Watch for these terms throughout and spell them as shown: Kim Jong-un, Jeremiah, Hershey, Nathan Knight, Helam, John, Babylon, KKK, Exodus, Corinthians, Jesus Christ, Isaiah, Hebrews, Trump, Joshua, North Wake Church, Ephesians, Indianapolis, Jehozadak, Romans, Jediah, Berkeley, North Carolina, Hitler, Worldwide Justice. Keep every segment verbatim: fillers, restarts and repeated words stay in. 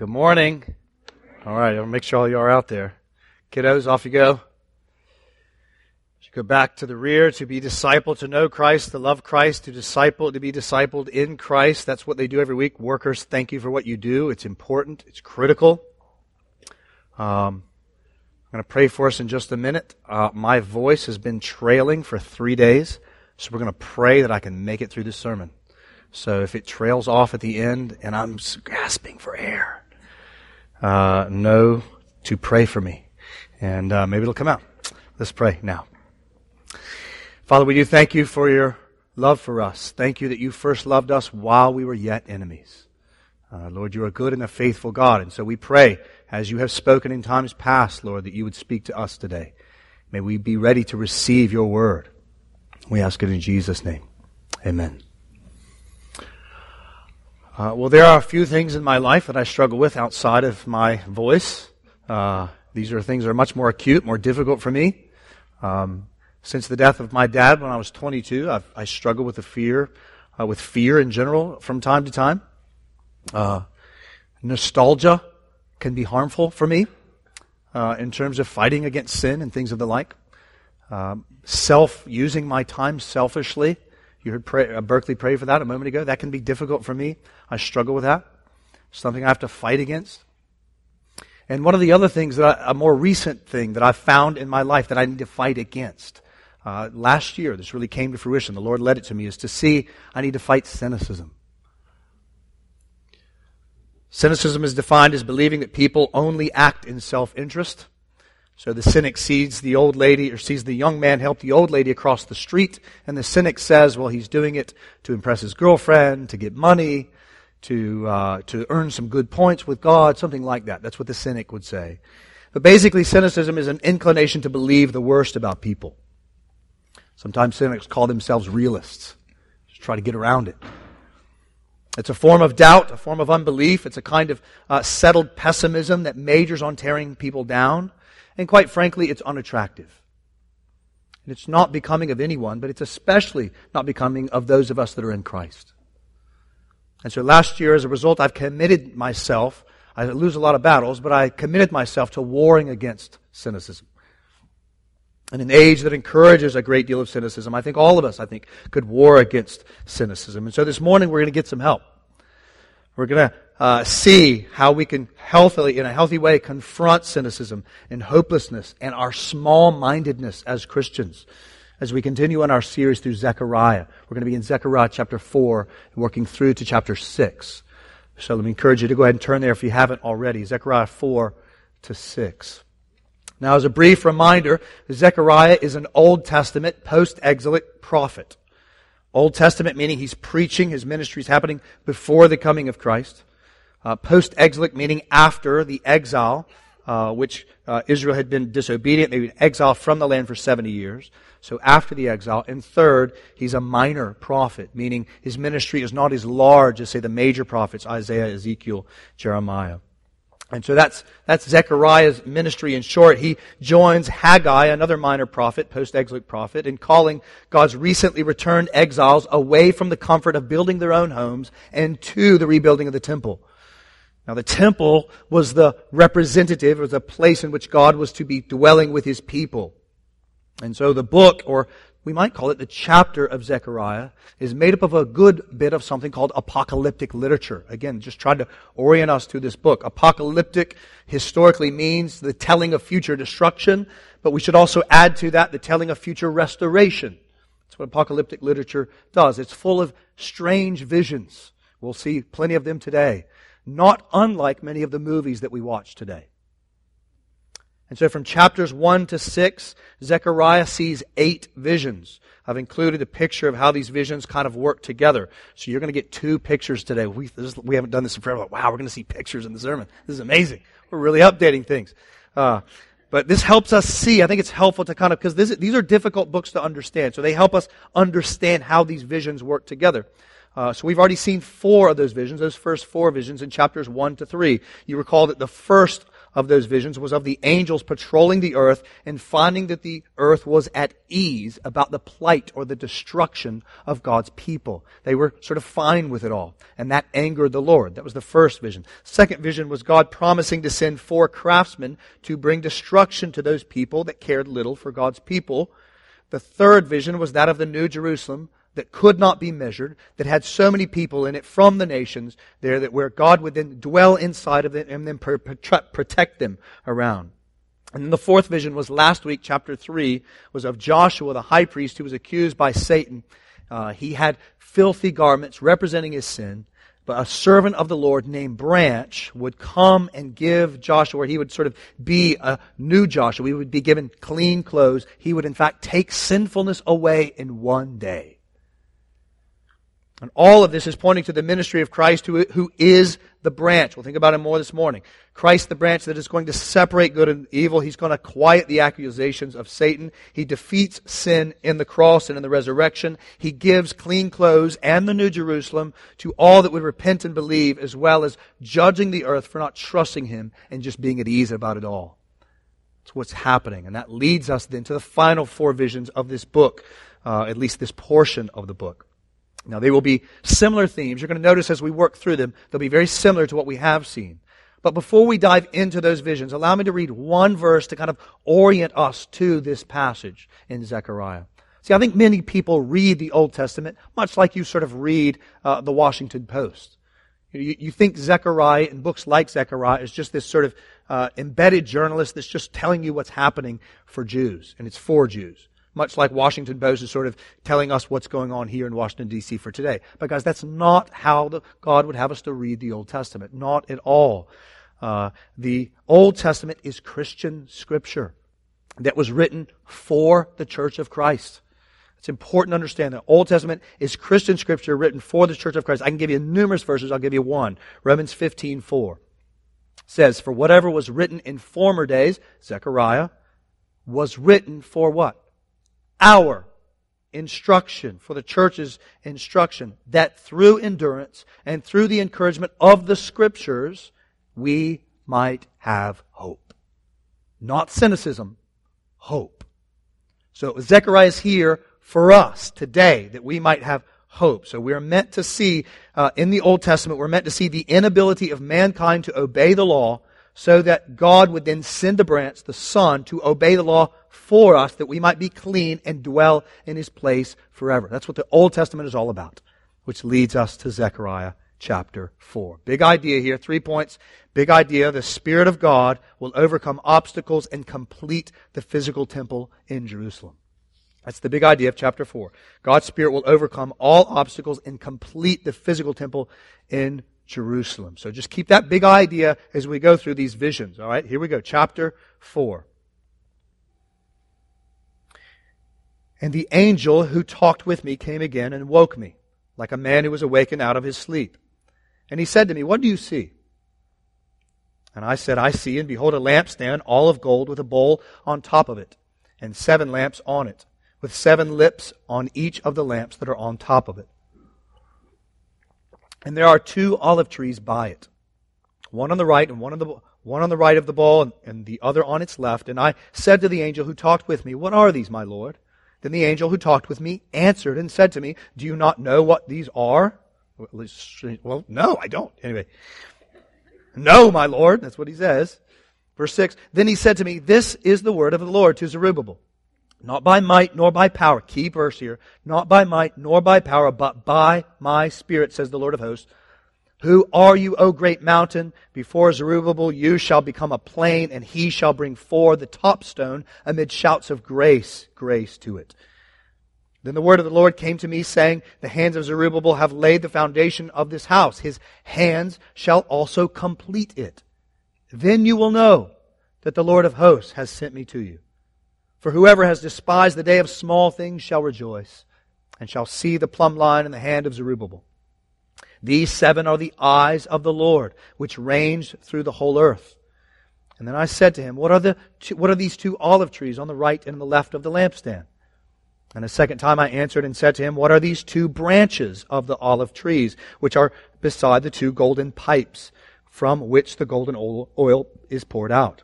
Good morning. All right, I'll make sure all you are out there. Kiddos, off you go. You go back to the rear to be discipled, to know Christ, to love Christ, to disciple, to be discipled in Christ. That's what they do every week. Workers, thank you for what you do. It's important. It's critical. Um, I'm going to pray for us in just a minute. Uh, my voice has been trailing for three days, so we're going to pray that I can make it through this sermon. So if it trails off at the end and I'm grasping for air, Uh, know to pray for me, and uh, maybe it'll come out. Let's pray now. Father, we do thank you for your love for us. Thank you that you first loved us while we were yet enemies. Uh, Lord, you are good and a faithful God, and so we pray, as you have spoken in times past, Lord, that you would speak to us today. May we be ready to receive your word. We ask it in Jesus' name. Amen. Uh, well, there are a few things in my life that I struggle with outside of my voice. Uh, these are things that are much more acute, more difficult for me. Um, since the death of my dad when I was twenty-two, I've, I struggle with the fear, uh, with fear in general from time to time. Uh, nostalgia can be harmful for me uh, in terms of fighting against sin and things of the like. Um, self, using my time selfishly. You heard pray, uh, Berkeley pray for that a moment ago. That can be difficult for me. I struggle with that. Something I have to fight against. And one of the other things, that I, a more recent thing that I found in my life that I need to fight against. Uh, last year, this really came to fruition. The Lord led it to me, is to see I need to fight cynicism. Cynicism is defined as believing that people only act in self-interest. So the cynic sees the old lady, or sees the young man help the old lady across the street, and the cynic says, well, he's doing it to impress his girlfriend, to get money, to uh, to earn some good points with God, something like that. That's what the cynic would say. But basically, cynicism is an inclination to believe the worst about people. Sometimes cynics call themselves realists. Just try to get around it. It's a form of doubt, a form of unbelief. It's a kind of uh, settled pessimism that majors on tearing people down. And quite frankly, it's unattractive. And it's not becoming of anyone, but it's especially not becoming of those of us that are in Christ. And so last year, as a result, I've committed myself. I lose a lot of battles, but I committed myself to warring against cynicism. In an age that encourages a great deal of cynicism, I think all of us, I think, could war against cynicism. And so this morning, we're going to get some help. We're going to Uh, see how we can healthily, in a healthy way, confront cynicism and hopelessness and our small-mindedness as Christians. As we continue in our series through Zechariah, we're going to be in Zechariah chapter four and working through to chapter six. So let me encourage you to go ahead and turn there if you haven't already. Zechariah four to six. Now, as a brief reminder, Zechariah is an Old Testament post-exilic prophet. Old Testament meaning he's preaching, his ministry is happening before the coming of Christ. Uh, post-exilic, meaning after the exile, uh, which uh, Israel had been disobedient. They were in exile from the land for seventy years. So after the exile. And third, he's a minor prophet, meaning his ministry is not as large as, say, the major prophets, Isaiah, Ezekiel, Jeremiah. And so that's that's Zechariah's ministry in short. He joins Haggai, another minor prophet, post-exilic prophet, in calling God's recently returned exiles away from the comfort of building their own homes and to the rebuilding of the temple. Now, the temple was the representative, it was a place in which God was to be dwelling with his people. And so the book, or we might call it the chapter of Zechariah, is made up of a good bit of something called apocalyptic literature. Again, just trying to orient us to this book. Apocalyptic historically means the telling of future destruction, but we should also add to that the telling of future restoration. That's what apocalyptic literature does. It's full of strange visions. We'll see plenty of them today. Not unlike many of the movies that we watch today. And so from chapters one to six, Zechariah sees eight visions. I've included a picture of how these visions kind of work together. So you're going to get two pictures today. We, this, we haven't done this in forever. Wow, we're going to see pictures in the sermon. This is amazing. We're really updating things. Uh, but this helps us see. I think it's helpful to kind of, because this, these are difficult books to understand. So they help us understand how these visions work together. Uh, so we've already seen four of those visions, those first four visions in chapters one to three. You recall that the first of those visions was of the angels patrolling the earth and finding that the earth was at ease about the plight or the destruction of God's people. They were sort of fine with it all, and that angered the Lord. That was the first vision. Second vision was God promising to send four craftsmen to bring destruction to those people that cared little for God's people. The third vision was that of the New Jerusalem, that could not be measured, that had so many people in it from the nations there, that where God would then dwell inside of them and then protect them around. And then the fourth vision was last week, chapter three, was of Joshua the high priest who was accused by Satan. Uh, he had filthy garments representing his sin, but a servant of the Lord named Branch would come and give Joshua, he would sort of be a new Joshua, he would be given clean clothes, he would in fact take sinfulness away in one day. And all of this is pointing to the ministry of Christ, who, who is the branch. We'll think about him more this morning. Christ, the branch that is going to separate good and evil. He's going to quiet the accusations of Satan. He defeats sin in the cross and in the resurrection. He gives clean clothes and the New Jerusalem to all that would repent and believe, as well as judging the earth for not trusting him and just being at ease about it all. That's what's happening. And that leads us then to the final four visions of this book, uh, at least this portion of the book. Now, they will be similar themes. You're going to notice as we work through them, they'll be very similar to what we have seen. But before we dive into those visions, allow me to read one verse to kind of orient us to this passage in Zechariah. See, I think many people read the Old Testament much like you sort of read uh, the Washington Post. You, you think Zechariah and books like Zechariah is just this sort of uh, embedded journalist that's just telling you what's happening for Jews, and it's for Jews. Much like Washington Post is sort of telling us what's going on here in Washington, D C for today. But guys, that's not how the, God would have us to read the Old Testament. Not at all. Uh, the Old Testament is Christian scripture that was written for the Church of Christ. It's important to understand that. Old Testament is Christian scripture written for the Church of Christ. I can give you numerous verses. I'll give you one. Romans fifteen four says, "For whatever was written in former days," Zechariah, "was written for" what? "Our instruction," for the church's instruction, "that through endurance and through the encouragement of the Scriptures, we might have hope." Not cynicism, hope. So Zechariah is here for us today, that we might have hope. So we are meant to see, uh, in the Old Testament, we're meant to see the inability of mankind to obey the law, so that God would then send the branch, the Son, to obey the law for us, that we might be clean and dwell in His place forever. That's what the Old Testament is all about, which leads us to Zechariah chapter four. Big idea here, three points. Big idea, the Spirit of God will overcome obstacles and complete the physical temple in Jerusalem. That's the big idea of chapter four. God's Spirit will overcome all obstacles and complete the physical temple in Jerusalem. So just keep that big idea as we go through these visions. All right, here we go. Chapter four. "And the angel who talked with me came again and woke me, like a man who was awakened out of his sleep. And he said to me, 'What do you see?' And I said, 'I see, and behold, a lampstand, all of gold, with a bowl on top of it, and seven lamps on it, with seven lips on each of the lamps that are on top of it. And there are two olive trees by it, one on the right and one on the one on the right of the bowl, and, and the other on its left. And I said to the angel who talked with me, 'What are these, my lord?' Then the angel who talked with me answered and said to me, 'Do you not know what these are?' Well, no, I don't. Anyway, 'No, my lord.'" That's what he says. Verse six. "Then he said to me, 'This is the word of the Lord to Zerubbabel. Not by might nor by power,'" key verse here, "'not by might nor by power, but by my Spirit, says the Lord of hosts. Who are you, O great mountain? Before Zerubbabel you shall become a plain, and he shall bring forth the top stone amid shouts of grace, grace to it.' Then the word of the Lord came to me, saying, 'The hands of Zerubbabel have laid the foundation of this house. His hands shall also complete it. Then you will know that the Lord of hosts has sent me to you. For whoever has despised the day of small things shall rejoice, and shall see the plumb line in the hand of Zerubbabel. These seven are the eyes of the Lord, which range through the whole earth.' And then I said to him, what are the two, what are these two olive trees on the right and on the left of the lampstand? And a second time I answered and said to him, what are these two branches of the olive trees, which are beside the two golden pipes? from which the golden oil is poured out.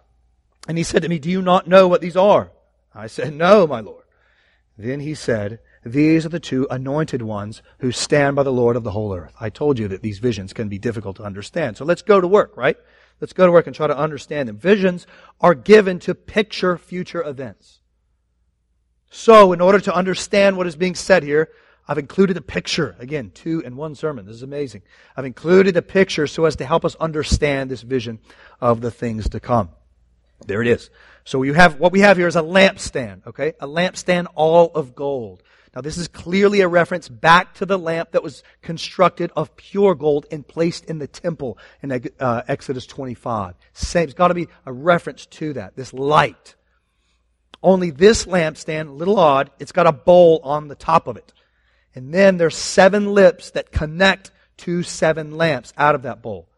And he said to me, do you not know what these are? I said, no, my Lord. Then he said, these are the two anointed ones who stand by the Lord of the whole earth. I told you that these visions can be difficult to understand. So let's go to work, right? Let's go to work and try to understand them. Visions are given to picture future events. So in order to understand what is being said here, I've included a picture. Again, two in one sermon. This is amazing. I've included a picture so as to help us understand this vision of the things to come. There it is. So you have what we have here is a lampstand, okay? A lampstand all of gold. Now this is clearly a reference back to the lamp that was constructed of pure gold and placed in the temple in uh, Exodus twenty-five. Same, it's got to be a reference to that, this light. Only this lampstand, a little odd, it's got a bowl on the top of it. And then there's seven lips that connect to seven lamps out of that bowl.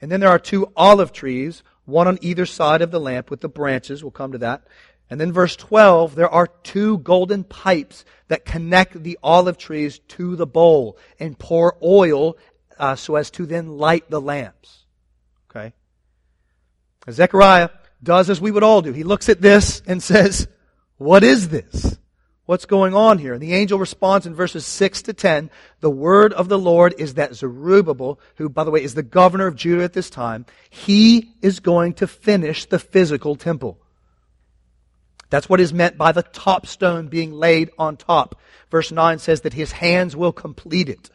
And then there are two olive trees, one on either side of the lamp with the branches. We'll come to that. And then verse twelve, there are two golden pipes that connect the olive trees to the bowl and pour oil uh, so as to then light the lamps. Okay. And Zechariah does as we would all do. He looks at this and says, what is this? What's going on here? And the angel responds in verses six to ten, the word of the Lord is that Zerubbabel, who, by the way, is the governor of Judah at this time, he is going to finish the physical temple. That's what is meant by the top stone being laid on top. Verse nine says that his hands will complete it.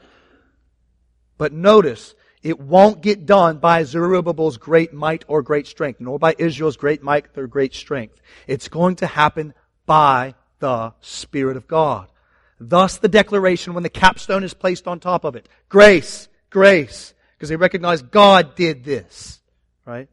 But notice, it won't get done by Zerubbabel's great might or great strength, nor by Israel's great might or great strength. It's going to happen by the Spirit of God. Thus the declaration when the capstone is placed on top of it. Grace, grace. Because they recognize God did this. Right?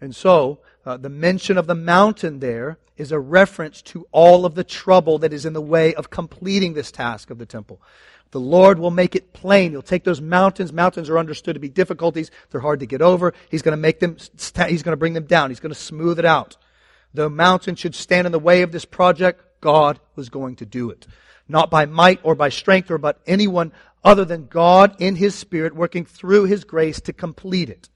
And so, uh, the mention of the mountain there is a reference to all of the trouble that is in the way of completing this task of the temple. The Lord will make it plain. He'll take those mountains. Mountains are understood to be difficulties. They're hard to get over. He's going to make them, He's going to bring them down. He's going to smooth it out. Though mountains should stand in the way of this project, God was going to do it. Not by might or by strength or by anyone other than God in His Spirit working through His grace to complete it.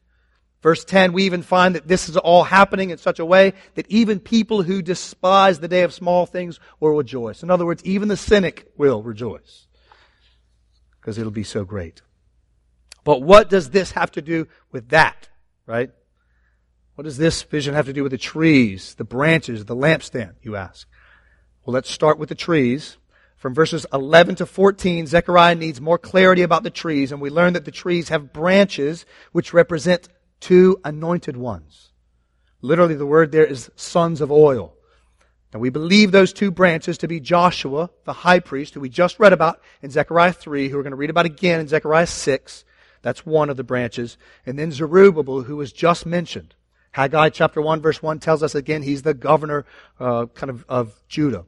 Verse ten, we even find that this is all happening in such a way that even people who despise the day of small things will rejoice. In other words, even the cynic will rejoice because it'll be so great. But what does this have to do with that, right? What does this vision have to do with the trees, the branches, the lampstand, you ask? Well, let's start with the trees. From verses eleven to fourteen, Zechariah needs more clarity about the trees, and we learn that the trees have branches which represent two anointed ones. Literally, the word there is sons of oil. Now, we believe those two branches to be Joshua, the high priest, who we just read about in Zechariah three, who we're going to read about again in Zechariah six. That's one of the branches. And then Zerubbabel, who was just mentioned. Haggai chapter one verse one tells us again he's the governor uh, kind of of Judah.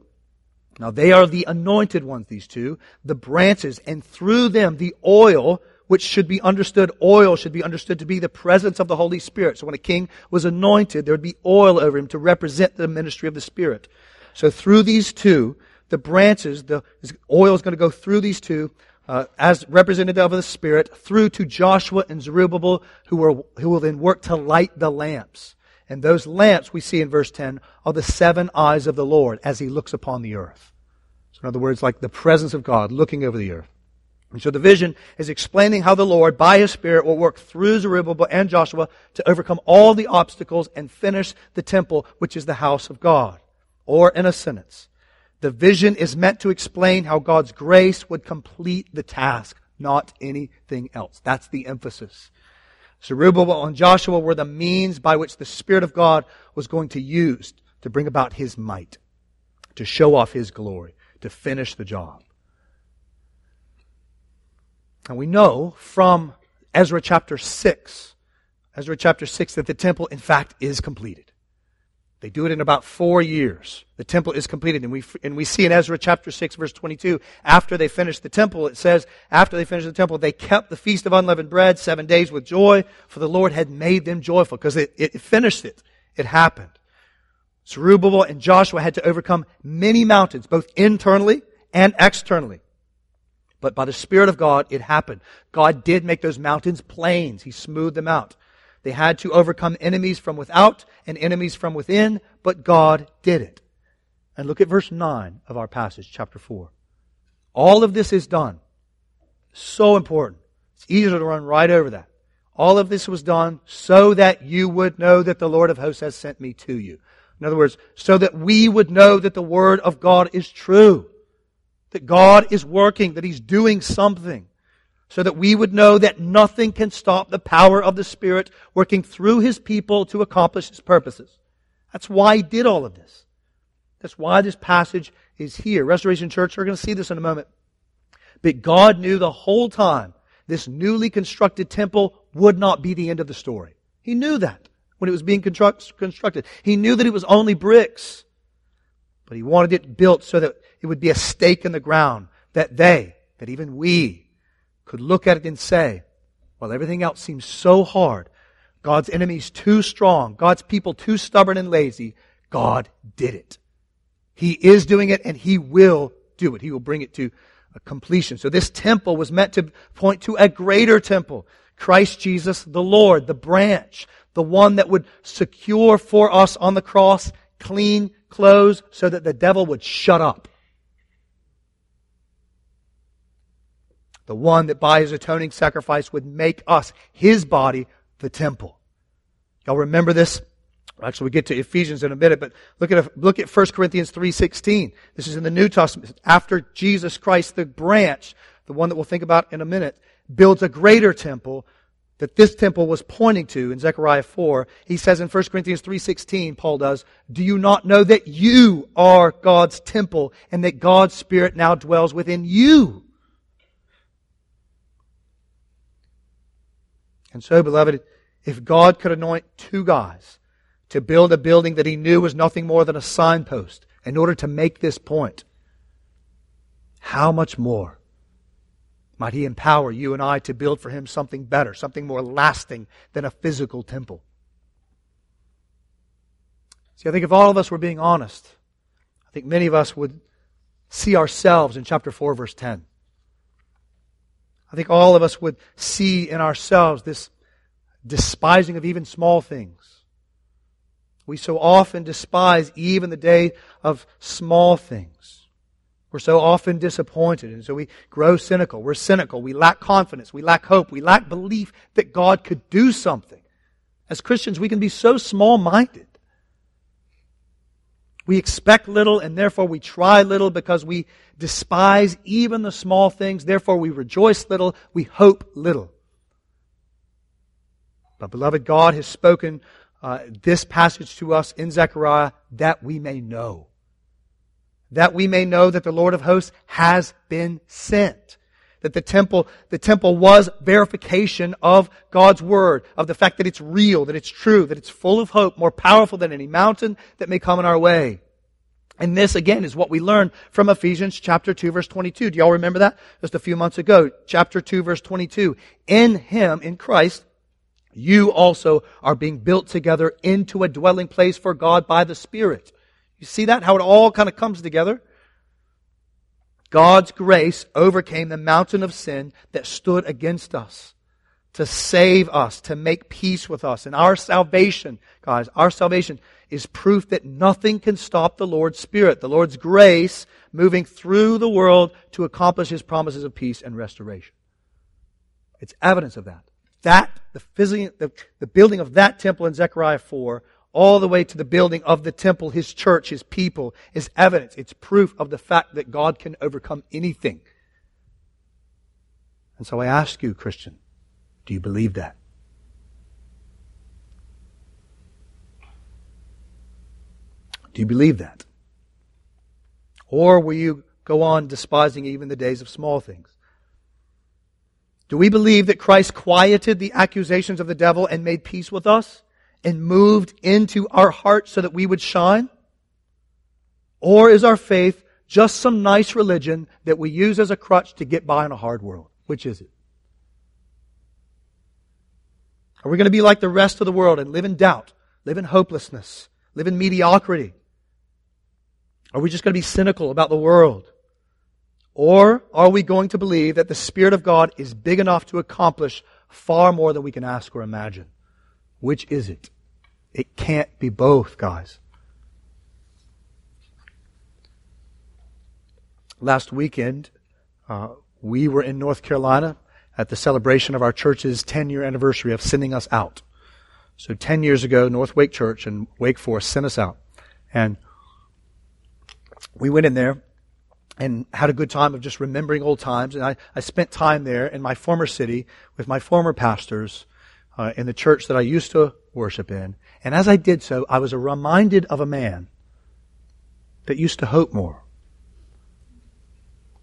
Now they are the anointed ones, these two, the branches, and through them the oil, which should be understood, oil should be understood to be the presence of the Holy Spirit. So when a king was anointed, there would be oil over him to represent the ministry of the Spirit. So through these two, the branches, the oil is going to go through these two, Uh, as representative of the Spirit, through to Joshua and Zerubbabel, who, are, who will then work to light the lamps. And those lamps, we see in verse ten, are the seven eyes of the Lord as He looks upon the earth. So in other words, like the presence of God looking over the earth. And so the vision is explaining how the Lord, by His Spirit, will work through Zerubbabel and Joshua to overcome all the obstacles and finish the temple, which is the house of God. Or in a sentence, the vision is meant to explain how God's grace would complete the task, not anything else. That's the emphasis. Zerubbabel and Joshua were the means by which the Spirit of God was going to use to bring about His might, to show off His glory, to finish the job. And we know from Ezra chapter six, Ezra chapter six that the temple, in fact, is completed. They do it in about four years. The temple is completed. And we and we see in Ezra chapter six, verse twenty-two, after they finished the temple, it says, after they finished the temple, they kept the Feast of Unleavened Bread seven days with joy, for the Lord had made them joyful. Because it, it finished it. It happened. Zerubbabel and Joshua had to overcome many mountains, both internally and externally. But by the Spirit of God, it happened. God did make those mountains plains. He smoothed them out. They had to overcome enemies from without and enemies from within, but God did it. And look at verse nine of our passage, chapter four. All of this is done. So important. It's easier to run right over that. All of this was done so that you would know that the Lord of hosts has sent me to you. In other words, so that we would know that the Word of God is true. That God is working, that He's doing something. So that we would know that nothing can stop the power of the Spirit working through His people to accomplish His purposes. That's why He did all of this. That's why this passage is here. Restoration Church, we're going to see this in a moment. But God knew the whole time this newly constructed temple would not be the end of the story. He knew that when it was being construct, constructed. He knew that it was only bricks. But He wanted it built so that it would be a stake in the ground, that they, that even we, could look at it and say, well, everything else seems so hard, God's enemies too strong, God's people too stubborn and lazy, God did it. He is doing it and He will do it. He will bring it to a completion. So this temple was meant to point to a greater temple, Christ Jesus the Lord, the branch, the one that would secure for us on the cross clean clothes so that the devil would shut up. The one that by His atoning sacrifice would make us, His body, the temple. Y'all remember this? Actually, we get to Ephesians in a minute, but look at look at First Corinthians three sixteen. This is in the New Testament. After Jesus Christ, the branch, the one that we'll think about in a minute, builds a greater temple that this temple was pointing to in Zechariah four. He says in First Corinthians three sixteen, Paul does, do you not know that you are God's temple and that God's Spirit now dwells within you? And so, beloved, if God could anoint two guys to build a building that He knew was nothing more than a signpost in order to make this point, how much more might He empower you and I to build for Him something better, something more lasting than a physical temple? See, I think if all of us were being honest, I think many of us would see ourselves in chapter four, verse ten. I think all of us would see in ourselves this despising of even small things. We so often despise even the day of small things. We're so often disappointed, and so we grow cynical. We're cynical. We lack confidence. We lack hope. We lack belief that God could do something. As Christians, we can be so small-minded. We expect little and therefore we try little because we despise even the small things. Therefore we rejoice little, we hope little. But beloved, God has spoken uh, this passage to us in Zechariah that we may know. That we may know that the Lord of hosts has been sent. That the temple, the temple was verification of God's Word, of the fact that it's real, that it's true, that it's full of hope, more powerful than any mountain that may come in our way. And this, again, is what we learn from Ephesians chapter two, verse twenty-two. Do y'all remember that? Just a few months ago, chapter two, verse twenty-two. In Him, in Christ, you also are being built together into a dwelling place for God by the Spirit. You see that? How it all kind of comes together? God's grace overcame the mountain of sin that stood against us to save us, to make peace with us. And our salvation, guys, our salvation is proof that nothing can stop the Lord's Spirit, the Lord's grace moving through the world to accomplish His promises of peace and restoration. It's evidence of that. That, the, phys- the, the building of that temple in Zechariah four, all the way to the building of the temple, His church, His people, is evidence. It's proof of the fact that God can overcome anything. And so I ask you, Christian, do you believe that? Do you believe that? Or will you go on despising even the days of small things? Do we believe that Christ quieted the accusations of the devil and made peace with us? And moved into our hearts so that we would shine? Or is our faith just some nice religion that we use as a crutch to get by in a hard world? Which is it? Are we going to be like the rest of the world and live in doubt, live in hopelessness, live in mediocrity? Are we just going to be cynical about the world? Or are we going to believe that the Spirit of God is big enough to accomplish far more than we can ask or imagine? Which is it? It can't be both, guys. Last weekend, uh, we were in North Carolina at the celebration of our church's ten-year anniversary of sending us out. So ten years ago, North Wake Church and Wake Forest sent us out. And we went in there and had a good time of just remembering old times. And I, I spent time there in my former city with my former pastors uh, in the church that I used to worship in. And as I did so, I was reminded of a man that used to hope more,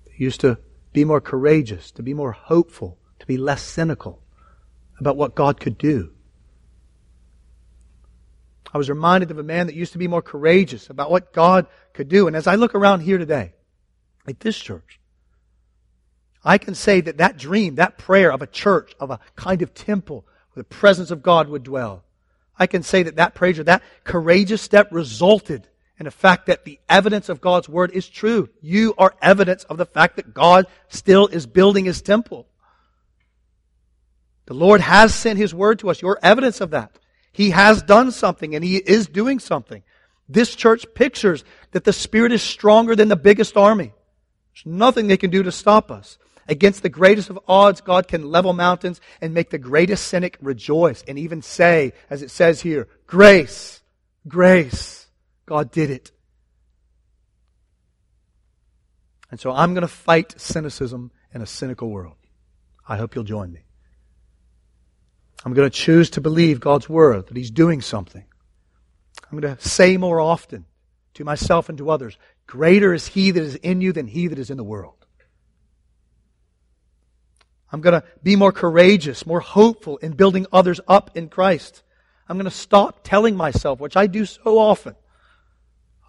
that used to be more courageous, to be more hopeful, to be less cynical about what God could do. I was reminded of a man that used to be more courageous about what God could do. And as I look around here today, at this church, I can say that that dream, that prayer of a church, of a kind of temple where the presence of God would dwell, I can say that that prayer, that courageous step resulted in the fact that the evidence of God's Word is true. You are evidence of the fact that God still is building His temple. The Lord has sent His Word to us. You're evidence of that. He has done something and He is doing something. This church pictures that the Spirit is stronger than the biggest army. There's nothing they can do to stop us. Against the greatest of odds, God can level mountains and make the greatest cynic rejoice and even say, as it says here, grace, grace, God did it. And so I'm going to fight cynicism in a cynical world. I hope you'll join me. I'm going to choose to believe God's Word, that He's doing something. I'm going to say more often to myself and to others, greater is He that is in you than he that is in the world. I'm going to be more courageous, more hopeful in building others up in Christ. I'm going to stop telling myself, which I do so often,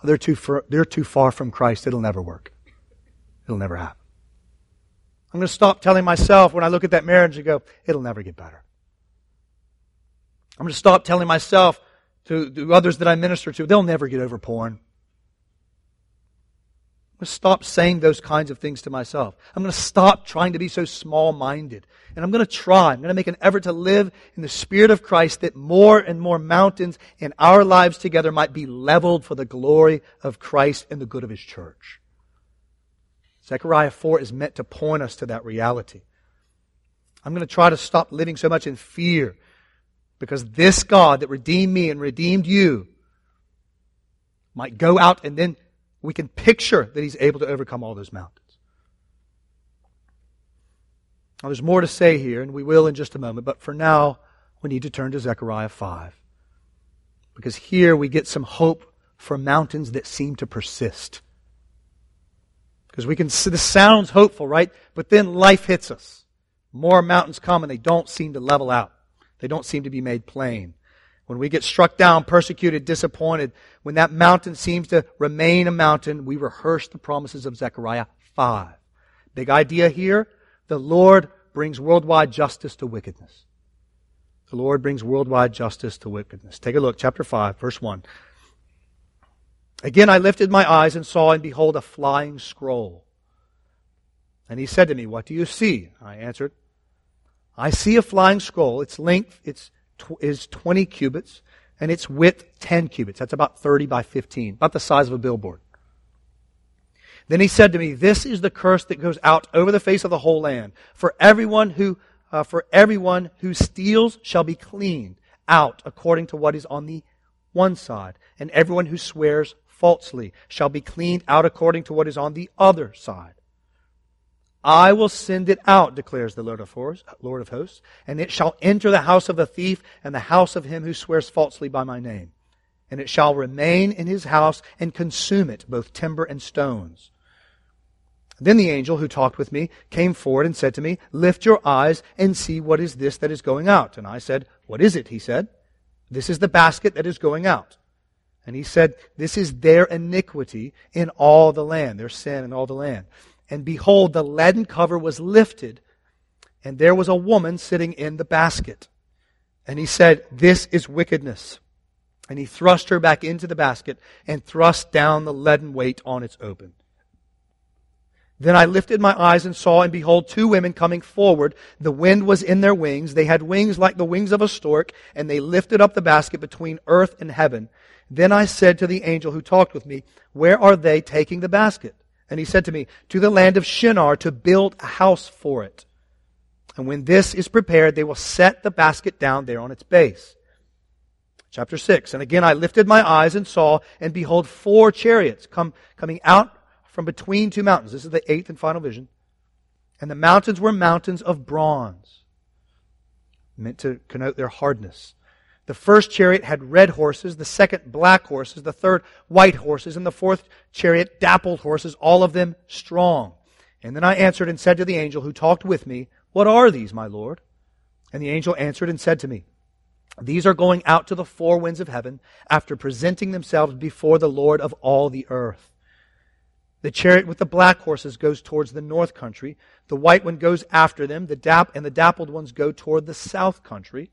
they're too far, they're too far from Christ, it'll never work. It'll never happen. I'm going to stop telling myself when I look at that marriage and go, it'll never get better. I'm going to stop telling myself to, to others that I minister to, they'll never get over porn. I'm going to stop saying those kinds of things to myself. I'm going to stop trying to be so small-minded. And I'm going to try. I'm going to make an effort to live in the Spirit of Christ that more and more mountains in our lives together might be leveled for the glory of Christ and the good of His church. Zechariah four is meant to point us to that reality. I'm going to try to stop living so much in fear, because this God that redeemed me and redeemed you might go out, and then we can picture that He's able to overcome all those mountains. Now, there's more to say here, and we will in just a moment. But for now, we need to turn to Zechariah five. Because here we get some hope for mountains that seem to persist. Because we can see, this sounds hopeful, right? But then life hits us. More mountains come and they don't seem to level out. They don't seem to be made plain. When we get struck down, persecuted, disappointed, when that mountain seems to remain a mountain, we rehearse the promises of Zechariah five. Big idea here, the Lord brings worldwide justice to wickedness. The Lord brings worldwide justice to wickedness. Take a look, chapter five, verse one. Again I lifted my eyes and saw, and behold, a flying scroll. And he said to me, what do you see? I answered, I see a flying scroll. Its length it's tw- is twenty cubits, and its width ten cubits. That's about thirty by fifteen, about the size of a billboard. Then he said to me, this is the curse that goes out over the face of the whole land. For everyone who, uh, for everyone who steals shall be cleaned out according to what is on the one side, and everyone who swears falsely shall be cleaned out according to what is on the other side. I will send it out, declares the Lord of hosts, Lord of hosts, and it shall enter the house of the thief and the house of him who swears falsely by my name. And it shall remain in his house and consume it, both timber and stones. Then the angel who talked with me came forward and said to me, lift your eyes and see what is this that is going out. And I said, what is it? He said, this is the basket that is going out. And he said, this is their iniquity in all the land, their sin in all the land. And behold, the leaden cover was lifted, and there was a woman sitting in the basket. And he said, this is wickedness. And he thrust her back into the basket and thrust down the leaden weight on its open. Then I lifted my eyes and saw, and behold, two women coming forward. The wind was in their wings. They had wings like the wings of a stork, and they lifted up the basket between earth and heaven. Then I said to the angel who talked with me, where are they taking the basket? And he said to me, to the land of Shinar, to build a house for it. And when this is prepared, they will set the basket down there on its base. Chapter six. And again I lifted my eyes and saw, and behold, four chariots come coming out from between two mountains. This is the eighth and final vision. And the mountains were mountains of bronze, meant to connote their hardness. The first chariot had red horses, the second black horses, the third white horses, and the fourth chariot dappled horses, all of them strong. And then I answered and said to the angel who talked with me, what are these, my Lord? And the angel answered and said to me, these are going out to the four winds of heaven after presenting themselves before the Lord of all the earth. The chariot with the black horses goes towards the north country. The white one goes after them, the dap- and the dappled ones go toward the south country.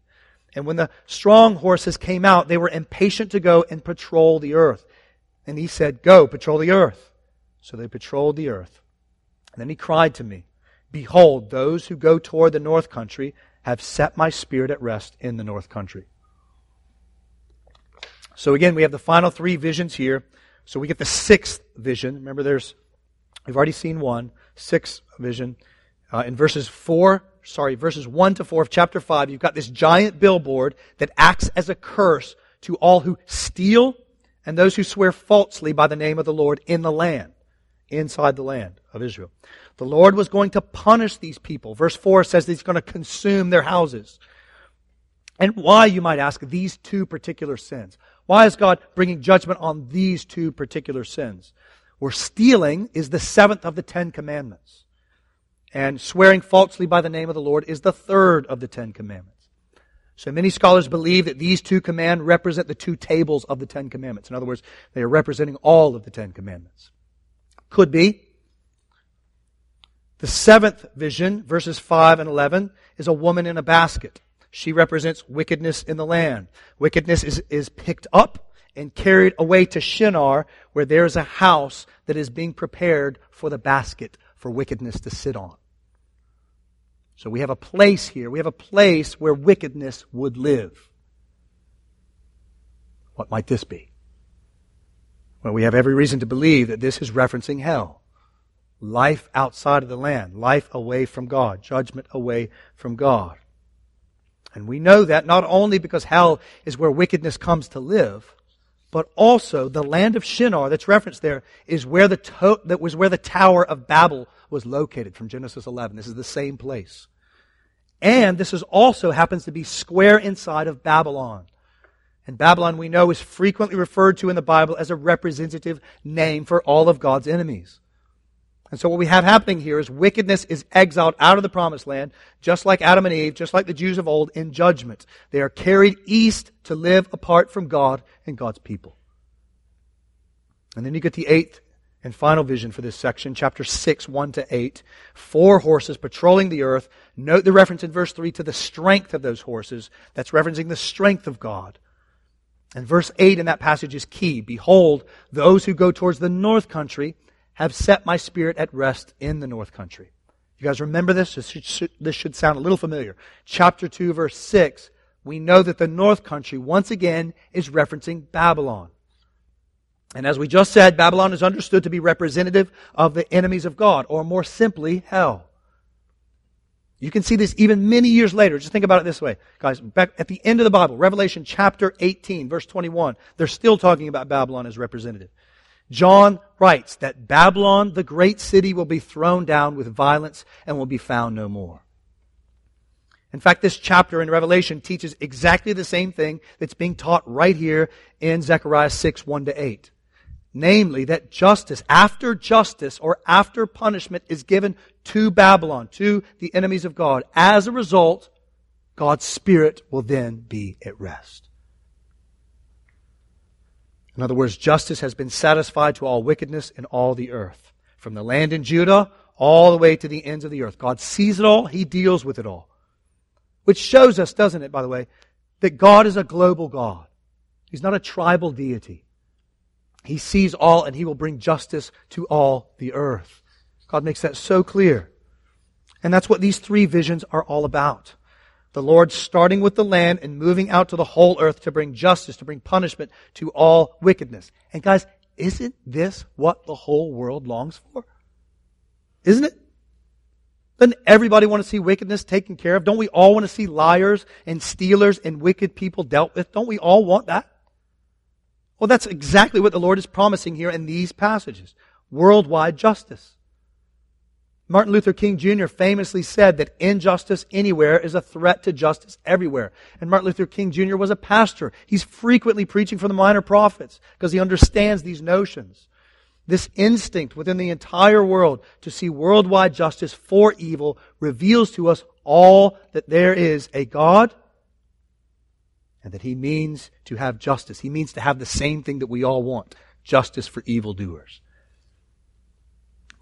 And when the strong horses came out, they were impatient to go and patrol the earth. And he said, go, patrol the earth. So they patrolled the earth. And then he cried to me, behold, those who go toward the north country have set my spirit at rest in the north country. So again, we have the final three visions here. So we get the sixth vision. Remember, there's we've already seen one, sixth vision. Uh, in verses four, sorry, verses one to four of chapter five, you've got this giant billboard that acts as a curse to all who steal and those who swear falsely by the name of the Lord in the land, inside the land of Israel. The Lord was going to punish these people. Verse four says that he's going to consume their houses. And why, you might ask, these two particular sins? Why is God bringing judgment on these two particular sins? Where stealing is the seventh of the Ten Commandments. And swearing falsely by the name of the Lord is the third of the Ten Commandments. So many scholars believe that these two commands represent the two tables of the Ten Commandments. In other words, they are representing all of the Ten Commandments. Could be. The seventh vision, verses five and eleven, is a woman in a basket. She represents wickedness in the land. Wickedness is, is picked up and carried away to Shinar, where there is a house that is being prepared for the basket for wickedness to sit on. So we have a place here. We have a place where wickedness would live. What might this be? Well, we have every reason to believe that this is referencing hell. Life outside of the land. Life away from God. Judgment away from God. And we know that not only because hell is where wickedness comes to live, but also the land of Shinar that's referenced there is where the to- that was where the Tower of Babel was located from Genesis eleven. This is the same place. And this is also happens to be square inside of Babylon. And Babylon, we know, is frequently referred to in the Bible as a representative name for all of God's enemies. And so what we have happening here is wickedness is exiled out of the promised land, just like Adam and Eve, just like the Jews of old, in judgment. They are carried east to live apart from God and God's people. And then you get the eighth and final vision for this section, chapter six, one to eight. Four horses patrolling the earth. Note the reference in verse three to the strength of those horses. That's referencing the strength of God. And verse eight in that passage is key. Behold, those who go towards the north country have set my spirit at rest in the north country. You guys remember this? This should, this should sound a little familiar. Chapter two, verse six, we know that the north country, once again, is referencing Babylon. And as we just said, Babylon is understood to be representative of the enemies of God, or more simply, hell. You can see this even many years later. Just think about it this way. Guys, back at the end of the Bible, Revelation chapter eighteen, verse twenty-one, they're still talking about Babylon as representative. John writes that Babylon, the great city, will be thrown down with violence and will be found no more. In fact, this chapter in Revelation teaches exactly the same thing that's being taught right here in Zechariah six, one to eight. Namely, that justice, after justice or after punishment is given to Babylon, to the enemies of God, as a result, God's Spirit will then be at rest. In other words, justice has been satisfied to all wickedness in all the earth. From the land in Judah all the way to the ends of the earth. God sees it all. He deals with it all. Which shows us, doesn't it, by the way, that God is a global God. He's not a tribal deity. He sees all and He will bring justice to all the earth. God makes that so clear. And that's what these three visions are all about. The Lord starting with the land and moving out to the whole earth to bring justice, to bring punishment to all wickedness. And guys, isn't this what the whole world longs for? Isn't it? Doesn't everybody want to see wickedness taken care of? Don't we all want to see liars and stealers and wicked people dealt with? Don't we all want that? Well, that's exactly what the Lord is promising here in these passages. Worldwide justice. Martin Luther King Junior famously said that injustice anywhere is a threat to justice everywhere. And Martin Luther King Junior was a pastor. He's frequently preaching for the minor prophets because he understands these notions. This instinct within the entire world to see worldwide justice for evil reveals to us all that there is a God and that He means to have justice. He means to have the same thing that we all want, justice for evildoers.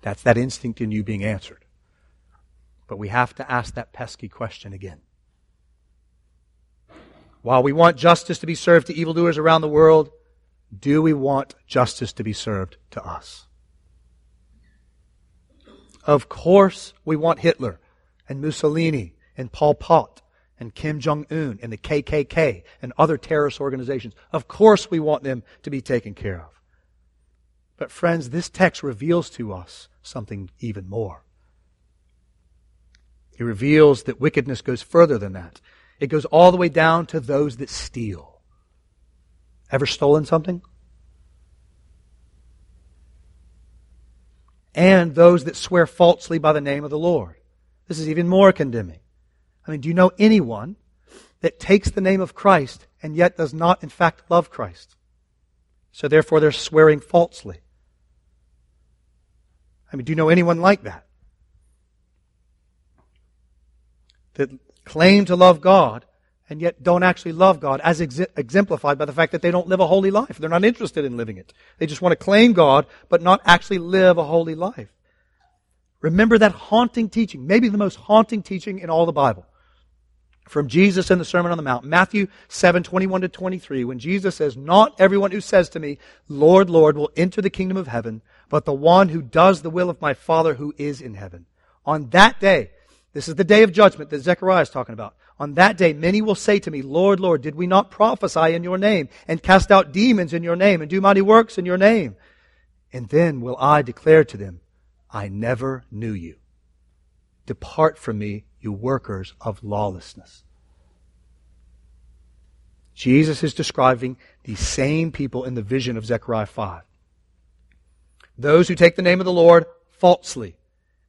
That's that instinct in you being answered. But we have to ask that pesky question again. While we want justice to be served to evildoers around the world, do we want justice to be served to us? Of course we want Hitler and Mussolini and Pol Pot and Kim Jong-un and the K K K and other terrorist organizations. Of course we want them to be taken care of. But friends, this text reveals to us something even more. It reveals that wickedness goes further than that. It goes all the way down to those that steal. Ever stolen something? And those that swear falsely by the name of the Lord. This is even more condemning. I mean, do you know anyone that takes the name of Christ and yet does not in fact love Christ? So therefore they're swearing falsely. I mean, do you know anyone like that? That claim to love God and yet don't actually love God, as ex- exemplified by the fact that they don't live a holy life. They're not interested in living it. They just want to claim God but not actually live a holy life. Remember that haunting teaching, maybe the most haunting teaching in all the Bible, from Jesus in the Sermon on the Mount, Matthew seven, twenty-one to twenty-three, when Jesus says, "Not everyone who says to me, 'Lord, Lord,' will enter the kingdom of heaven, but the one who does the will of my Father who is in heaven. On that day," this is the day of judgment that Zechariah is talking about, "on that day many will say to me, 'Lord, Lord, did we not prophesy in your name and cast out demons in your name and do mighty works in your name?' And then will I declare to them, 'I never knew you. Depart from me, you workers of lawlessness.'" Jesus is describing the same people in the vision of Zechariah five. Those who take the name of the Lord falsely.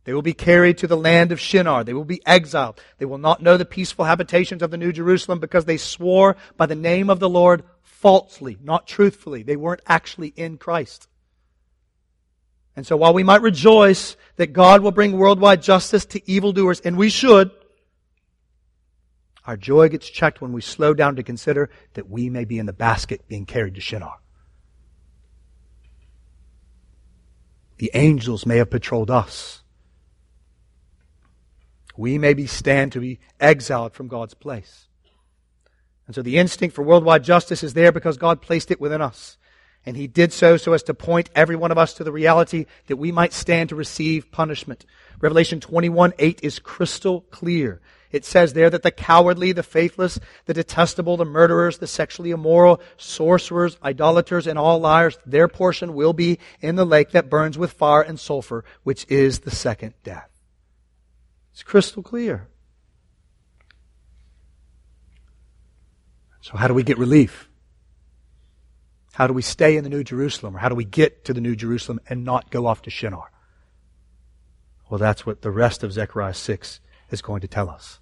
They will be carried to the land of Shinar. They will be exiled. They will not know the peaceful habitations of the New Jerusalem because they swore by the name of the Lord falsely, not truthfully. They weren't actually in Christ. And so while we might rejoice that God will bring worldwide justice to evildoers, and we should, our joy gets checked when we slow down to consider that we may be in the basket being carried to Shinar. The angels may have patrolled us. We may be stand to be exiled from God's place. And so the instinct for worldwide justice is there because God placed it within us. And He did so so as to point every one of us to the reality that we might stand to receive punishment. Revelation twenty-one eight is crystal clear. It says there that the cowardly, the faithless, the detestable, the murderers, the sexually immoral, sorcerers, idolaters, and all liars, their portion will be in the lake that burns with fire and sulfur, which is the second death. It's crystal clear. So how do we get relief? How do we stay in the New Jerusalem? Or how do we get to the New Jerusalem and not go off to Shinar? Well, that's what the rest of Zechariah six is going to tell us.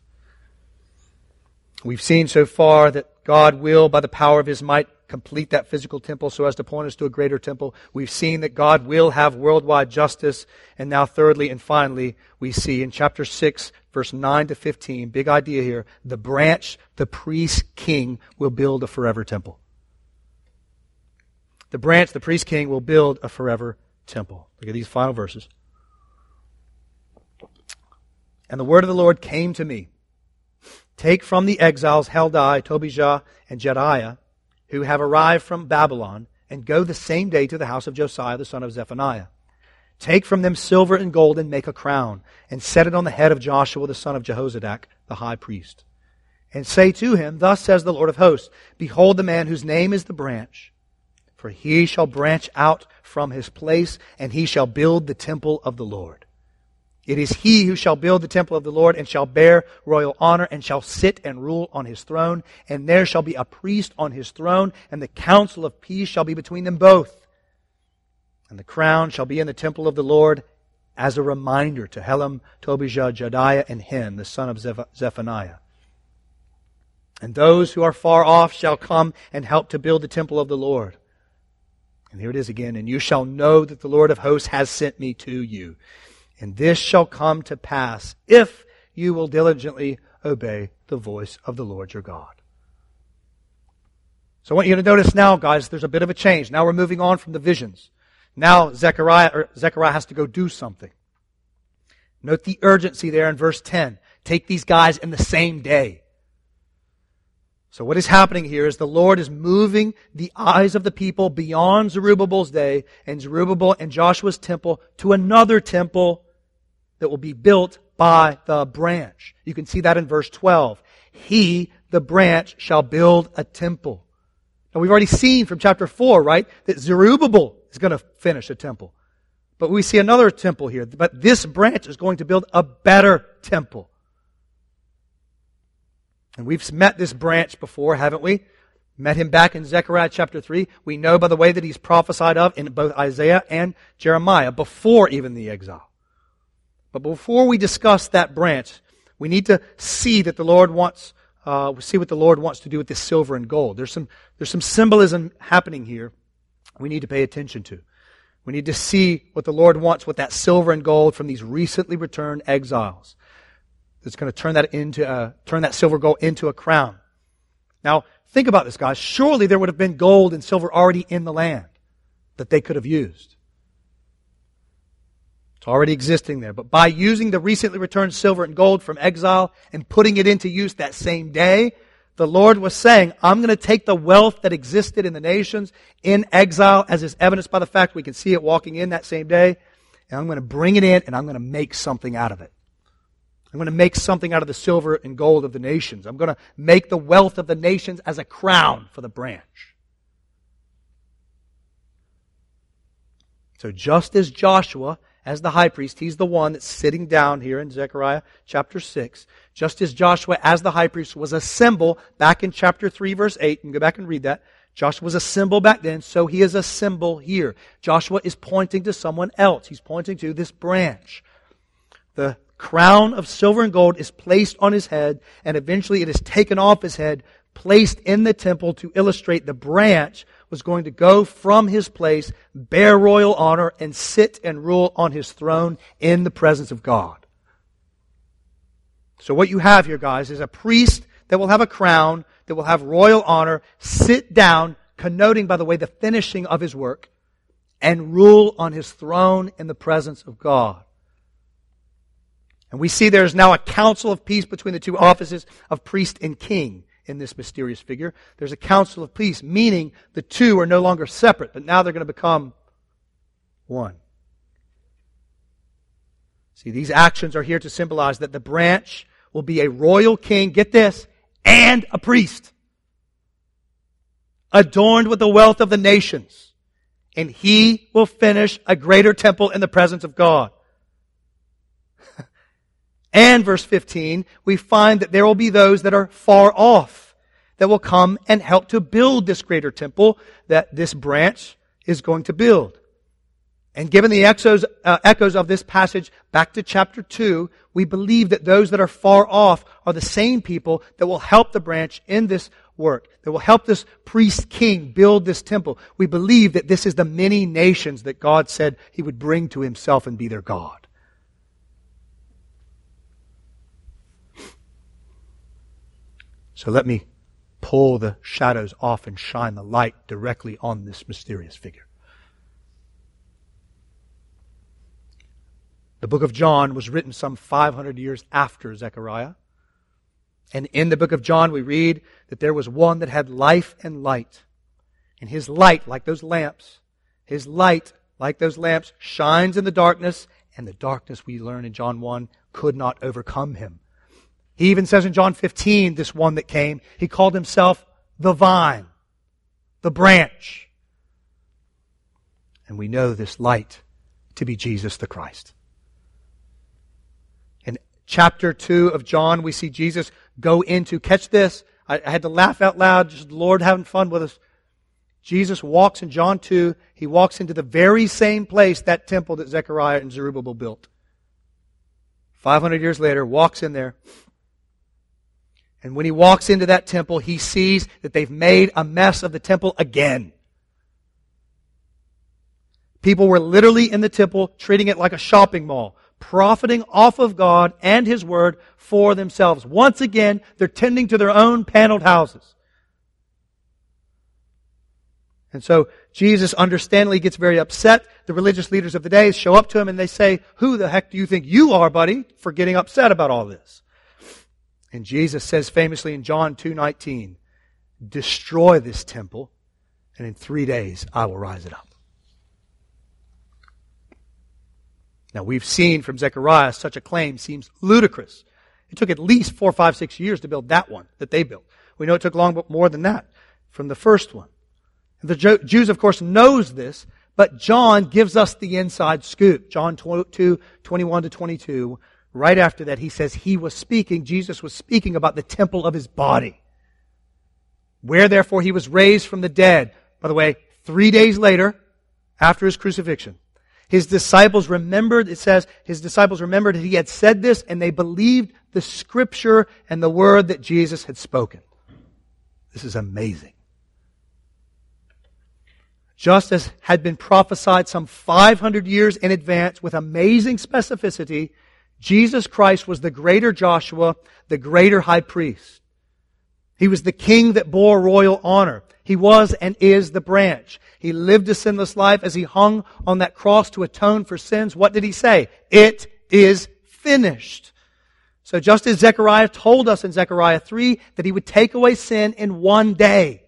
We've seen so far that God will, by the power of His might, complete that physical temple so as to point us to a greater temple. We've seen that God will have worldwide justice. And now thirdly and finally, we see in chapter six, verse nine to fifteen, big idea here, the branch, the priest king, will build a forever temple. The branch, the priest king, will build a forever temple. Look at these final verses. "And the word of the Lord came to me. Take from the exiles Haggai, Tobijah, and Jediah, who have arrived from Babylon, and go the same day to the house of Josiah, the son of Zephaniah. Take from them silver and gold and make a crown, and set it on the head of Joshua the son of Jehozadak, the high priest. And say to him, Thus says the Lord of hosts, Behold the man whose name is the branch, for he shall branch out from his place, and he shall build the temple of the Lord. It is he who shall build the temple of the Lord, and shall bear royal honor, and shall sit and rule on his throne. And there shall be a priest on his throne, and the council of peace shall be between them both. And the crown shall be in the temple of the Lord as a reminder to Helam, Tobijah, Jediah, and Hen, the son of Zephaniah. And those who are far off shall come and help to build the temple of the Lord. And here it is again. And you shall know that the Lord of hosts has sent me to you. And this shall come to pass if you will diligently obey the voice of the Lord your God. So I want you to notice now, guys, there's a bit of a change. Now we're moving on from the visions. Now Zechariah, or Zechariah has to go do something. Note the urgency there in verse ten. Take these guys in the same day. So what is happening here is the Lord is moving the eyes of the people beyond Zerubbabel's day and Zerubbabel and Joshua's temple to another temple that will be built by the branch. You can see that in verse twelve. He, the branch, shall build a temple. Now we've already seen from chapter four, right, that Zerubbabel is going to finish a temple. But we see another temple here. But this branch is going to build a better temple. And we've met this branch before, haven't we? Met him back in Zechariah chapter three. We know by the way that he's prophesied of in both Isaiah and Jeremiah, before even the exile. But before we discuss that branch, we need to see that the Lord wants, uh, see what the Lord wants to do with this silver and gold. There's some, there's some symbolism happening here. We need to pay attention to. We need to see what the Lord wants with that silver and gold from these recently returned exiles. It's going to turn that into a, turn that silver gold into a crown. Now, think about this, guys. Surely there would have been gold and silver already in the land that they could have used. It's already existing there. But by using the recently returned silver and gold from exile and putting it into use that same day, the Lord was saying, I'm going to take the wealth that existed in the nations in exile, as is evidenced by the fact we can see it walking in that same day, and I'm going to bring it in and I'm going to make something out of it. I'm going to make something out of the silver and gold of the nations. I'm going to make the wealth of the nations as a crown for the branch. So just as Joshua, as the high priest, he's the one that's sitting down here in Zechariah chapter six. Just as Joshua as the high priest was a symbol back in chapter three verse eight. You can go back and read that. Joshua was a symbol back then, so he is a symbol here. Joshua is pointing to someone else. He's pointing to this branch. The crown of silver and gold is placed on his head, and eventually it is taken off his head, placed in the temple to illustrate the branch was going to go from his place, bear royal honor, and sit and rule on his throne in the presence of God. So what you have here, guys, is a priest that will have a crown, that will have royal honor, sit down, connoting, by the way, the finishing of his work, and rule on his throne in the presence of God. And we see there is now a council of peace between the two offices of priest and king. In this mysterious figure, there's a council of peace, meaning the two are no longer separate, but now they're going to become one. See, these actions are here to symbolize that the branch will be a royal king, get this, and a priest, adorned with the wealth of the nations, and he will finish a greater temple in the presence of God. And verse fifteen, we find that there will be those that are far off that will come and help to build this greater temple that this branch is going to build. And given the echoes, uh, echoes of this passage back to chapter two, we believe that those that are far off are the same people that will help the branch in this work, that will help this priest-king build this temple. We believe that this is the many nations that God said He would bring to Himself and be their God. So let me pull the shadows off and shine the light directly on this mysterious figure. The book of John was written some five hundred years after Zechariah. And in the book of John we read that there was one that had life and light. And his light, like those lamps, his light like those lamps, shines in the darkness, and the darkness, we learn in John one, could not overcome him. He even says in John fifteen, this one that came, he called himself the vine, the branch. And we know this light to be Jesus the Christ. In chapter two of John, we see Jesus go into, catch this, I, I had to laugh out loud, just the Lord having fun with us. Jesus walks in John two, he walks into the very same place, that temple that Zechariah and Zerubbabel built. five hundred years later, walks in there. And when he walks into that temple, he sees that they've made a mess of the temple again. People were literally in the temple, treating it like a shopping mall, profiting off of God and His Word for themselves. Once again, they're tending to their own paneled houses. And so, Jesus understandably gets very upset. The religious leaders of the day show up to him and they say, "Who the heck do you think you are, buddy, for getting upset about all this?" And Jesus says famously in John two nineteen, "Destroy this temple, and in three days I will rise it up." Now, we've seen from Zechariah such a claim seems ludicrous. It took at least four, five, six years to build that one that they built. We know it took long, but more than that from the first one. The Jews, of course, knows this, but John gives us the inside scoop. John two, twenty-one to twenty-two, right after that, he says he was speaking, Jesus was speaking about the temple of his body. Where, therefore, he was raised from the dead. By the way, three days later, after his crucifixion, His disciples remembered, it says, His disciples remembered that He had said this, and they believed the Scripture and the Word that Jesus had spoken. This is amazing. Just as had been prophesied some five hundred years in advance with amazing specificity, Jesus Christ was the greater Joshua, the greater high priest. He was the king that bore royal honor. He was and is the branch. He lived a sinless life as he hung on that cross to atone for sins. What did he say? It is finished. So just as Zechariah told us in Zechariah three that he would take away sin in one day.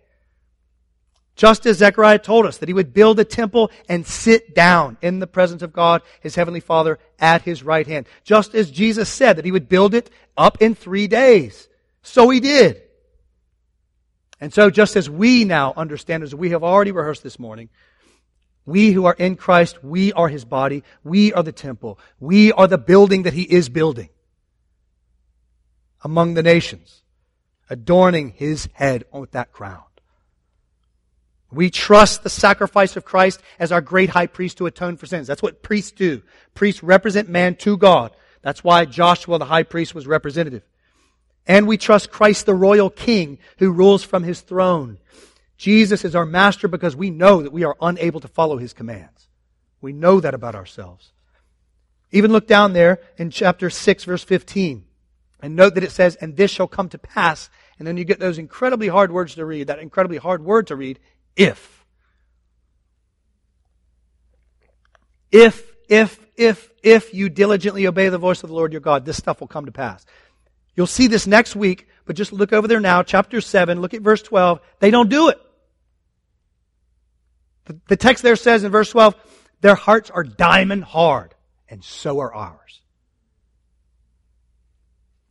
Just as Zechariah told us that he would build a temple and sit down in the presence of God, his heavenly Father, at his right hand. Just as Jesus said that he would build it up in three days. So he did. And so, just as we now understand, as we have already rehearsed this morning, we who are in Christ, we are His body, we are the temple, we are the building that He is building among the nations, adorning His head with that crown. We trust the sacrifice of Christ as our great high priest to atone for sins. That's what priests do. Priests represent man to God. That's why Joshua, the high priest, was representative. And we trust Christ, the royal king, who rules from his throne. Jesus is our master because we know that we are unable to follow his commands. We know that about ourselves. Even look down there in chapter six, verse fifteen. And note that it says, "And this shall come to pass." And then you get those incredibly hard words to read, that incredibly hard word to read, if. If, if, if, if you diligently obey the voice of the Lord your God, this stuff will come to pass. You'll see this next week, but just look over there now, chapter seven, look at verse twelve. They don't do it. The, the text there says in verse twelve, their hearts are diamond hard, and so are ours.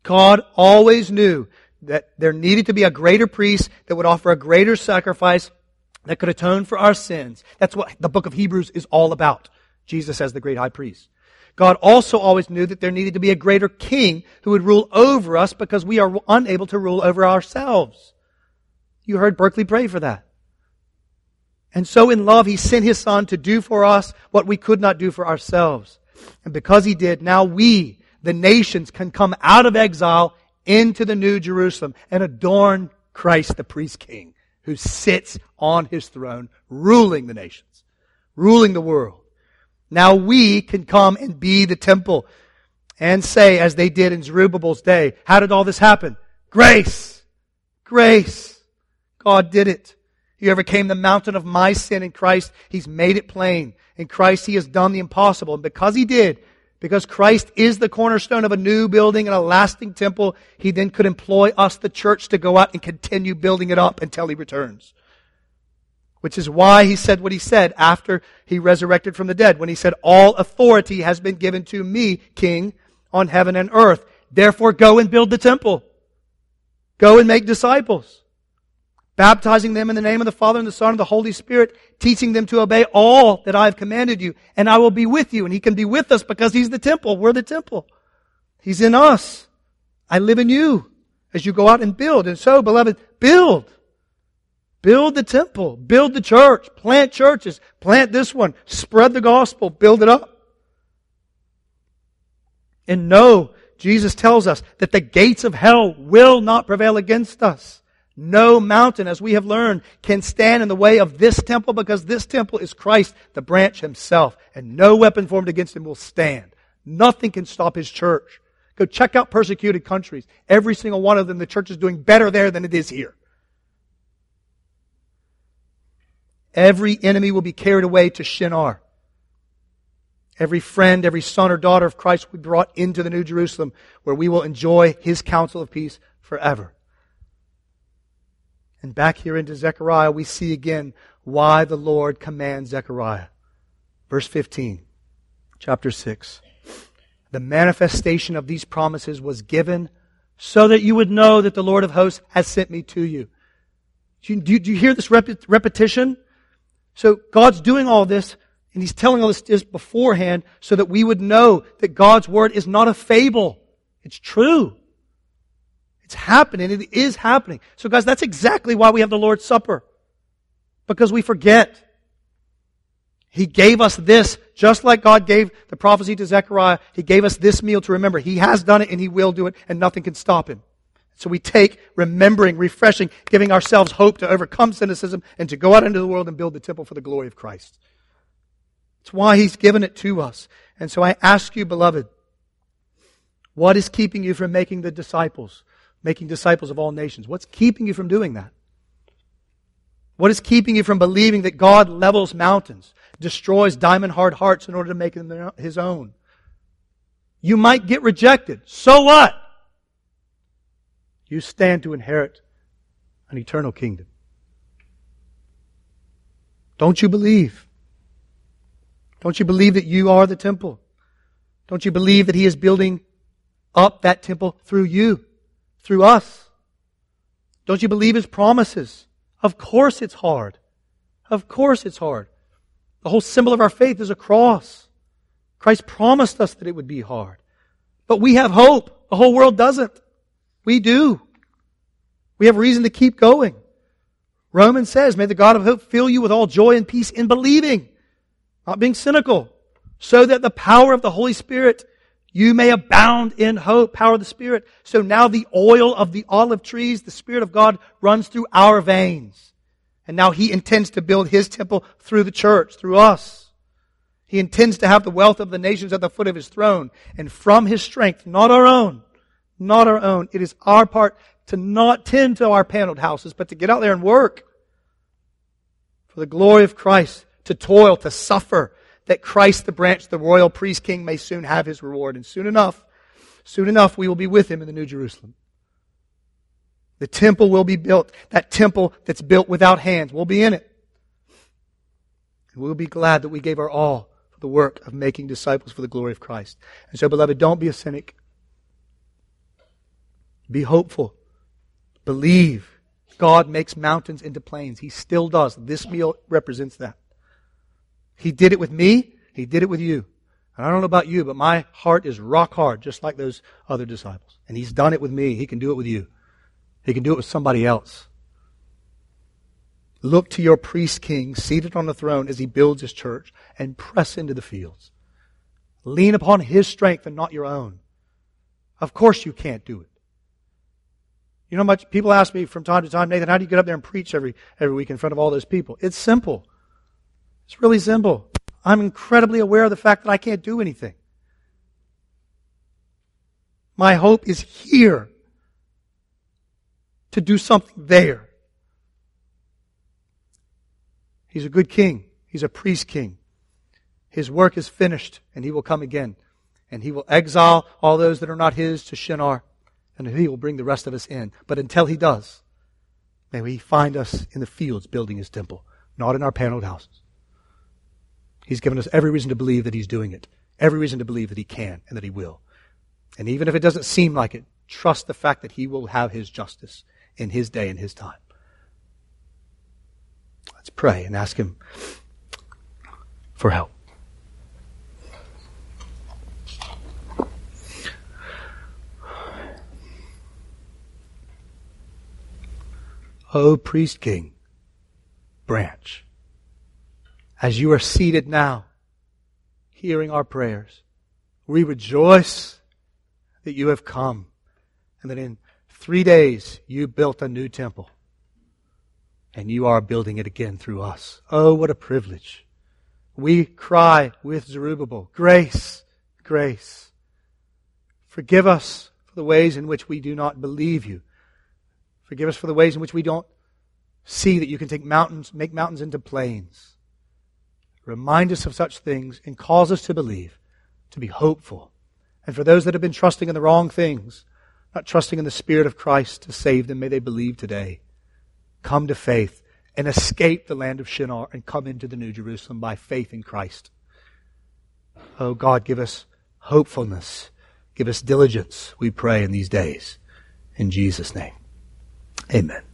God always knew that there needed to be a greater priest that would offer a greater sacrifice that could atone for our sins. That's what the book of Hebrews is all about. Jesus as the great high priest. God also always knew that there needed to be a greater king who would rule over us because we are unable to rule over ourselves. You heard Berkeley pray for that. And so in love, He sent His Son to do for us what we could not do for ourselves. And because He did, now we, the nations, can come out of exile into the New Jerusalem and adorn Christ the priest king who sits on His throne, ruling the nations, ruling the world. Now we can come and be the temple and say, as they did in Zerubbabel's day, how did all this happen? Grace! Grace! God did it. He overcame the mountain of my sin in Christ. He's made it plain. In Christ He has done the impossible. And because He did, because Christ is the cornerstone of a new building and a lasting temple, He then could employ us, the church, to go out and continue building it up until He returns. which is why he said what he said after he resurrected from the dead, when he said, all authority has been given to me, King, on heaven and earth. Therefore, go and build the temple. Go and make disciples, baptizing them in the name of the Father and the Son and the Holy Spirit, teaching them to obey all that I have commanded you, and I will be with you. And he can be with us because he's the temple. We're the temple. He's in us. I live in you as you go out and build. And so, beloved, build. Build the temple. Build the church. Plant churches. Plant this one. Spread the gospel. Build it up. And know, Jesus tells us that the gates of hell will not prevail against us. No mountain, as we have learned, can stand in the way of this temple, because this temple is Christ, the branch himself. And no weapon formed against him will stand. Nothing can stop his church. Go check out persecuted countries. Every single one of them, the church is doing better there than it is here. Every enemy will be carried away to Shinar. Every friend, every son or daughter of Christ will be brought into the New Jerusalem, where we will enjoy His counsel of peace forever. And back here into Zechariah, we see again why the Lord commands Zechariah. Verse fifteen, chapter six. The manifestation of these promises was given so that you would know that the Lord of hosts has sent me to you. Do you, do you hear this rep- repetition? So God's doing all this, and He's telling all this beforehand so that we would know that God's Word is not a fable. It's true. It's happening. It is happening. So guys, that's exactly why we have the Lord's Supper. Because we forget. He gave us this, just like God gave the prophecy to Zechariah. He gave us this meal to remember. He has done it and He will do it, and nothing can stop Him. So we take, remembering, refreshing, giving ourselves hope to overcome cynicism and to go out into the world and build the temple for the glory of Christ. It's why He's given it to us. And so I ask you, beloved, what is keeping you from making the disciples, making disciples of all nations? What's keeping you from doing that? What is keeping you from believing that God levels mountains, destroys diamond-hard hearts in order to make them His own? You might get rejected. So what? You stand to inherit an eternal kingdom. Don't you believe? Don't you believe that you are the temple? Don't you believe that He is building up that temple through you, through us? Don't you believe His promises? Of course it's hard. Of course it's hard. The whole symbol of our faith is a cross. Christ promised us that it would be hard. But we have hope. The whole world doesn't. We do. We have reason to keep going. Romans says, may the God of hope fill you with all joy and peace in believing. Not being cynical. So that the power of the Holy Spirit, you may abound in hope. Power of the Spirit. So now the oil of the olive trees, the Spirit of God, runs through our veins. And now He intends to build His temple through the church, through us. He intends to have the wealth of the nations at the foot of His throne. And from His strength, not our own, not our own. It is our part to not tend to our paneled houses, but to get out there and work for the glory of Christ. To toil, to suffer, that Christ the branch, the royal priest king, may soon have His reward. And soon enough, soon enough we will be with Him in the New Jerusalem. The temple will be built. That temple that's built without hands. We'll be in it. And we'll be glad that we gave our all for the work of making disciples for the glory of Christ. And so, beloved, don't be a cynic. Be hopeful. Believe. God makes mountains into plains. He still does. This meal represents that. He did it with me. He did it with you. And I don't know about you, but my heart is rock hard, just like those other disciples. And He's done it with me. He can do it with you. He can do it with somebody else. Look to your priest king seated on the throne as He builds His church, and press into the fields. Lean upon His strength and not your own. Of course you can't do it. You know how much people ask me from time to time, Nathan, how do you get up there and preach every, every week in front of all those people? It's simple. It's really simple. I'm incredibly aware of the fact that I can't do anything. My hope is here to do something there. He's a good king. He's a priest king. His work is finished, and He will come again. And He will exile all those that are not His to Shinar, and He will bring the rest of us in. But until He does, may we find us in the fields building His temple not in our paneled houses. He's given us every reason to believe that he's doing it, every reason to believe that he can and that he will. And even if it doesn't seem like it, trust the fact that he will have his justice in his day and his time. Let's pray and ask him for help. O priest king, branch, as you are seated now, hearing our prayers, we rejoice that you have come and that in three days you built a new temple and you are building it again through us. Oh, what a privilege. We cry with Zerubbabel, grace, grace. Forgive us for the ways in which we do not believe you. Forgive us for the ways in which we don't see that you can take mountains, make mountains into plains. Remind us of such things and cause us to believe, to be hopeful. And for those that have been trusting in the wrong things, not trusting in the Spirit of Christ to save them, may they believe today. Come to faith and escape the land of Shinar and come into the New Jerusalem by faith in Christ. Oh God, give us hopefulness. Give us diligence, we pray in these days. In Jesus' name, amen.